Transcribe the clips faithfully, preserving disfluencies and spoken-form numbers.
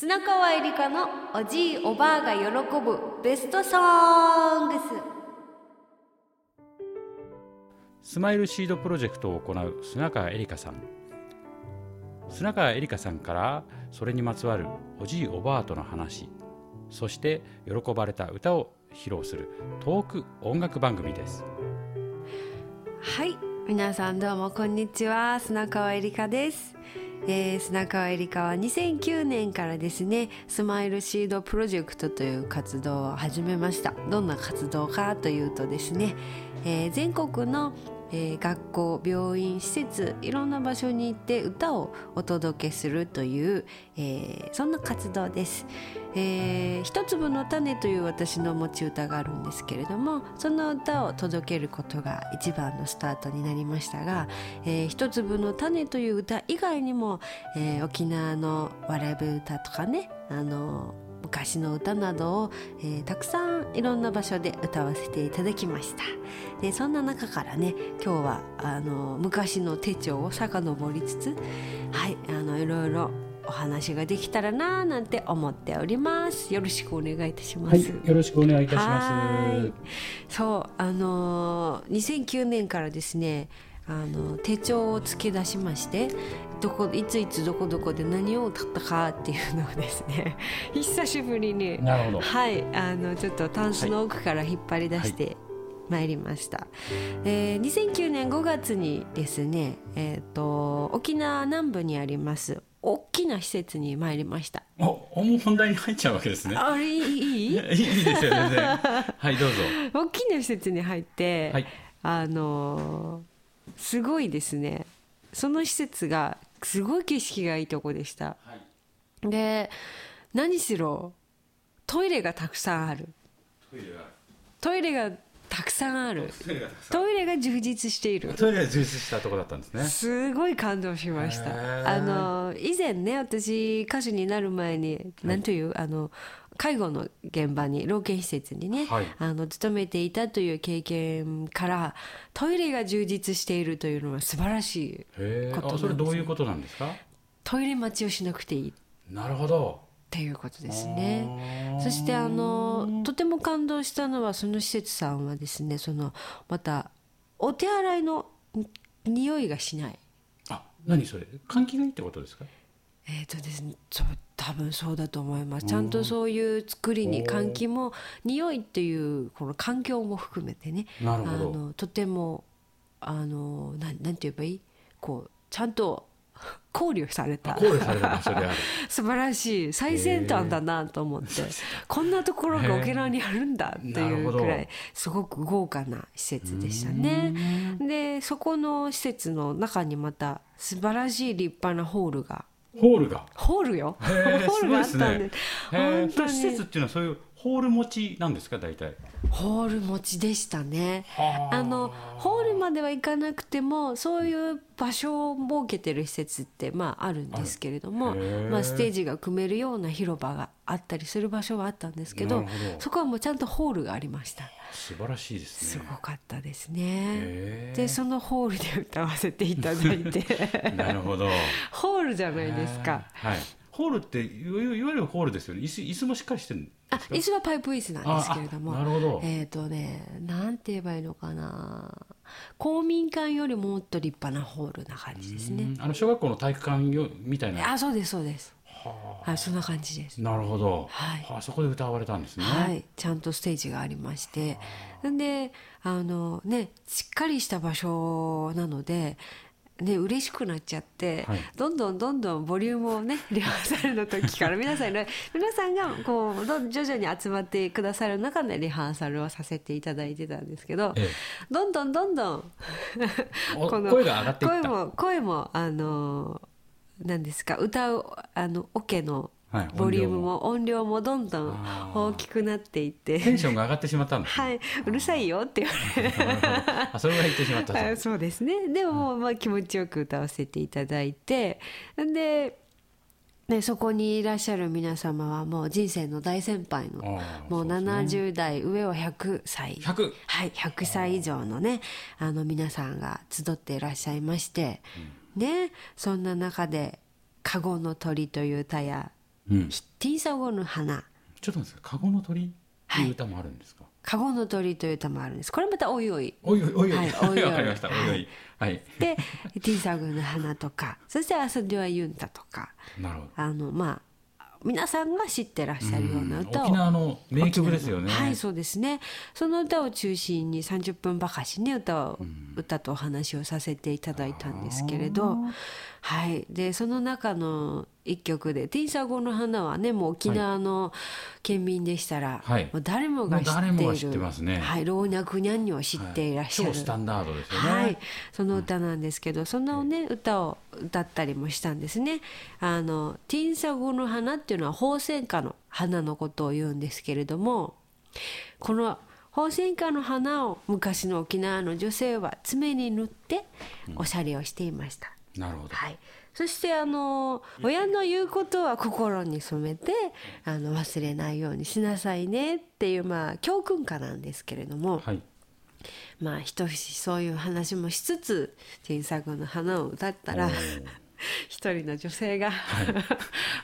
砂川エリカのおじいおばあが喜ぶベストソングス。スマイルシードプロジェクトを行う砂川エリカさん砂川エリカさんからそれにまつわるおじいおばあとの話、そして喜ばれた歌を披露するトーク音楽番組です。はい、皆さんどうもこんにちは、砂川エリカです。えー、砂川エリカはにせんきゅうねんからですね、スマイルシードプロジェクトという活動を始めました。どんな活動かというとですね、えー、全国のえー、学校、病院、施設、いろんな場所に行って歌をお届けするという、えー、そんな活動です。えー、一粒の種という私の持ち歌があるんですけれども、その歌を届けることが一番のスタートになりましたが、えー、一粒の種という歌以外にも、えー、沖縄のわらべ歌とかね、あのー昔の歌などを、えー、たくさんいろんな場所で歌わせていただきました。で、そんな中からね、今日はあの昔の手帳を遡りつつ、はい、あのいろいろお話ができたらななんて思っております。よろしくお願いいたします。はい、よろしくお願いいたします。はい、そう、あのにせんきゅうねんからですね、あの手帳を付け出しまして、どこいついつどこどこで何を歌ったかっていうのをですね久しぶりに、なるほど、はい、あのちょっとタンスの奥から引っ張り出してまいりました。はい、えー、にせんきゅうねんごがつにですね、えー、と沖縄南部にあります大きな施設に参りました。お、もう本題に入っちゃうわけですね。あれいいいいですよねはい、どうぞ。大きな施設に入って、はい、あのーすごいですね、その施設がすごい景色がいいとこでした。はい、で、何しろトイレがたくさんある。トイレがトイレがたくさんある。トイレがたくさんある。トイレが充実している。トイレが充実したとこだったんですね。すごい感動しました。あの以前ね、私歌手になる前に何という、はい、あの介護の現場に、老健施設にね、はい、あの勤めていたという経験から、トイレが充実しているというのは素晴らしいことなんです。あ、それどういうことなんですか？トイレ待ちをしなくていい。なるほど。っていうことですね。そしてあのとても感動したのは、その施設さんはですね、そのまたお手洗いの匂いがしない。あ、何それ？換気がいいってことですか？えーとですね、そう、多分そうだと思います。ちゃんとそういう作りに、換気も匂いっていうこの環境も含めてね、なるほど、あのとてもあの な, なんて言えばいいこうちゃんと考慮された考慮された場所である素晴らしい、最先端だなと思って、こんなところが沖縄にあるんだっていうくらいすごく豪華な施設でしたね。で、そこの施設の中にまた素晴らしい立派なホールがホールがホールよホールがあったんです。本当に施設っていうのはそういうホール持ちなんですか？大体ホール持ちでしたね。あのホールまでは行かなくても、そういう場所を設けてる施設って、まあ、あるんですけれども、まあ、ステージが組めるような広場があったりする場所はあったんですけど、そこはもうちゃんとホールがありました。素晴らしいですね。すごかったですね。で、そのホールで歌わせていただいてなるほどホールじゃないですか。はい、ホールっていわゆるホールですよね。椅子、椅子もしっかりしてるんですか？あ、椅子はパイプ椅子なんですけれども、なるほど、えーとね、なんて言えばいいのかな、公民館よりもっと立派なホールな感じですね。あの小学校の体育館よみたいな。あ、そうですそうです。はあ、はい、そんな感じです。なるほど。はい、はあ、そこで歌われたんですね。はい、ちゃんとステージがありまして、はあ、で、あのね、しっかりした場所なので、ね、嬉しくなっちゃって、はい、どんどんどんどんボリュームをね、リハーサルの時から皆さん、皆さんがこう徐々に集まってくださる中でリハーサルをさせていただいてたんですけど、ええ、どんどんどんどんこの声が上がっていった。声も、声もあのなんですか、歌うあのオケのボリュームも音量もどんどん大きくなっていってテンションが上がってしまったんです、ね。はい、うるさいよって言われあ、それは言ってしまったと。そうですね。でも、まあ、気持ちよく歌わせていただいて、ででそこにいらっしゃる皆様はもう人生の大先輩の、もうななじゅう代上はひゃくさい、ひゃく、はい、ひゃくさい以上のね、あの皆さんが集っていらっしゃいまして、うんね、そんな中で「かごの鳥」という歌や、うん、ヒッティ・ザ・ゴの花。ちょっと待ってください。カゴの鳥という歌もあるんですか。はい、カゴの鳥という歌もあるんです。これまたおいおいおいおいおいおい、はい、おいおいわかりました。おいおい、はい、でヒッティ・ザ・ゴの花とか、そしてアサデュア・ユンタとか、なるほど、あのまあ皆さんが知ってらっしゃるような歌を、沖縄の名曲ですよね。はい、そうですね。その歌を中心にさんじゅっぷんばかしに歌を、うん、歌とお話をさせていただいたんですけれど、はい、でその中の一曲でティーサゴの花はね、もう沖縄の県民でしたら、はい、もう誰もが知っている、もう誰もが知ってますね、はい、老若にゃんにを知っていらっしゃる、はい、超スタンダードですよね、はい、その歌なんですけど、その、ね、歌を歌ったりもしたんですね。あのティーサゴの花っていうのは鳳仙花の花のことを言うんですけれども、この鳳仙花の花を昔の沖縄の女性は爪に塗っておしゃれをしていました、うん、なるほど、はい、そしてあの親の言うことは心に染めて、あの忘れないようにしなさいねっていう、まあ教訓歌なんですけれども、はい、まあひとしそういう話もしつつ新作の花を歌ったら一人の女性が、はい、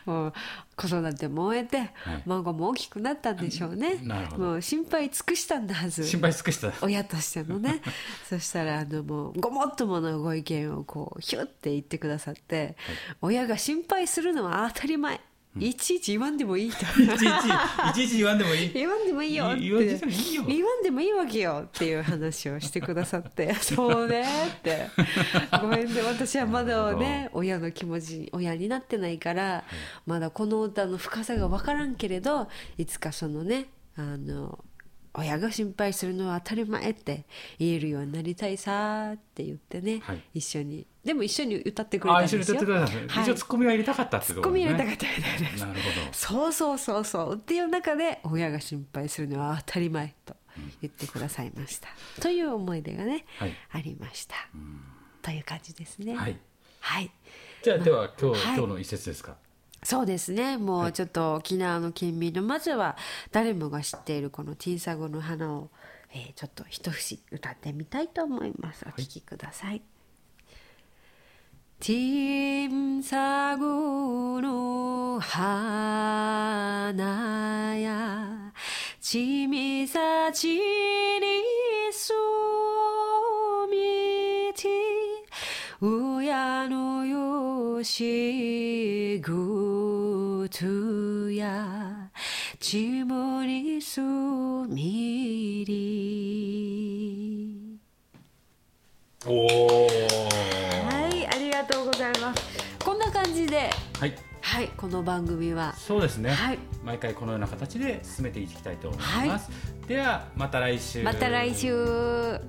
もう子育ても終えて、はい、孫も大きくなったんでしょうね。なるほど。もう心配尽くしたんだはず、心配尽くした親としてのねそしたらあのもうごもっとものご意見をこうヒュッて言ってくださって、はい、親が心配するのは当たり前、いちいち言わんでもいいといちいちいちいち言わんでもいい言わんでもいいよって言わんでもいいわけよっていう話をしてくださってそうねってごめんね、私はまだね親の気持ち親になってないからまだこの歌の深さが分からんけれど、いつかそのねあの親が心配するのは当たり前って言えるようになりたいさって言ってね、はい、一緒にでも一緒に歌ってくれたんですよ。あ、一緒に歌ってくれた、はい、一応ツッコミは入れたかったってことですね。ツッコミ入れたかったです。なるほど。そうそうそうそうっていう中で親が心配するのは当たり前と言ってくださいました、うん、という思い出がね、はい、ありました、うん、という感じですね。はい、はい、じゃあでは今日、はい、今日の一節ですか。そうですね、もうちょっと沖縄の県民のまずは誰もが知っているこのティーサゴの花を、えー、ちょっと一節歌ってみたいと思います。お聴きください。はい、ティーサゴの花やちみさちにそみてうやのよしぐとやちもりすみり。おお。はい、ありがとうございます。こんな感じで、はい、はい、この番組はそうですね、はい、毎回このような形で進めていきたいと思います。はい、ではまた来週。また来週。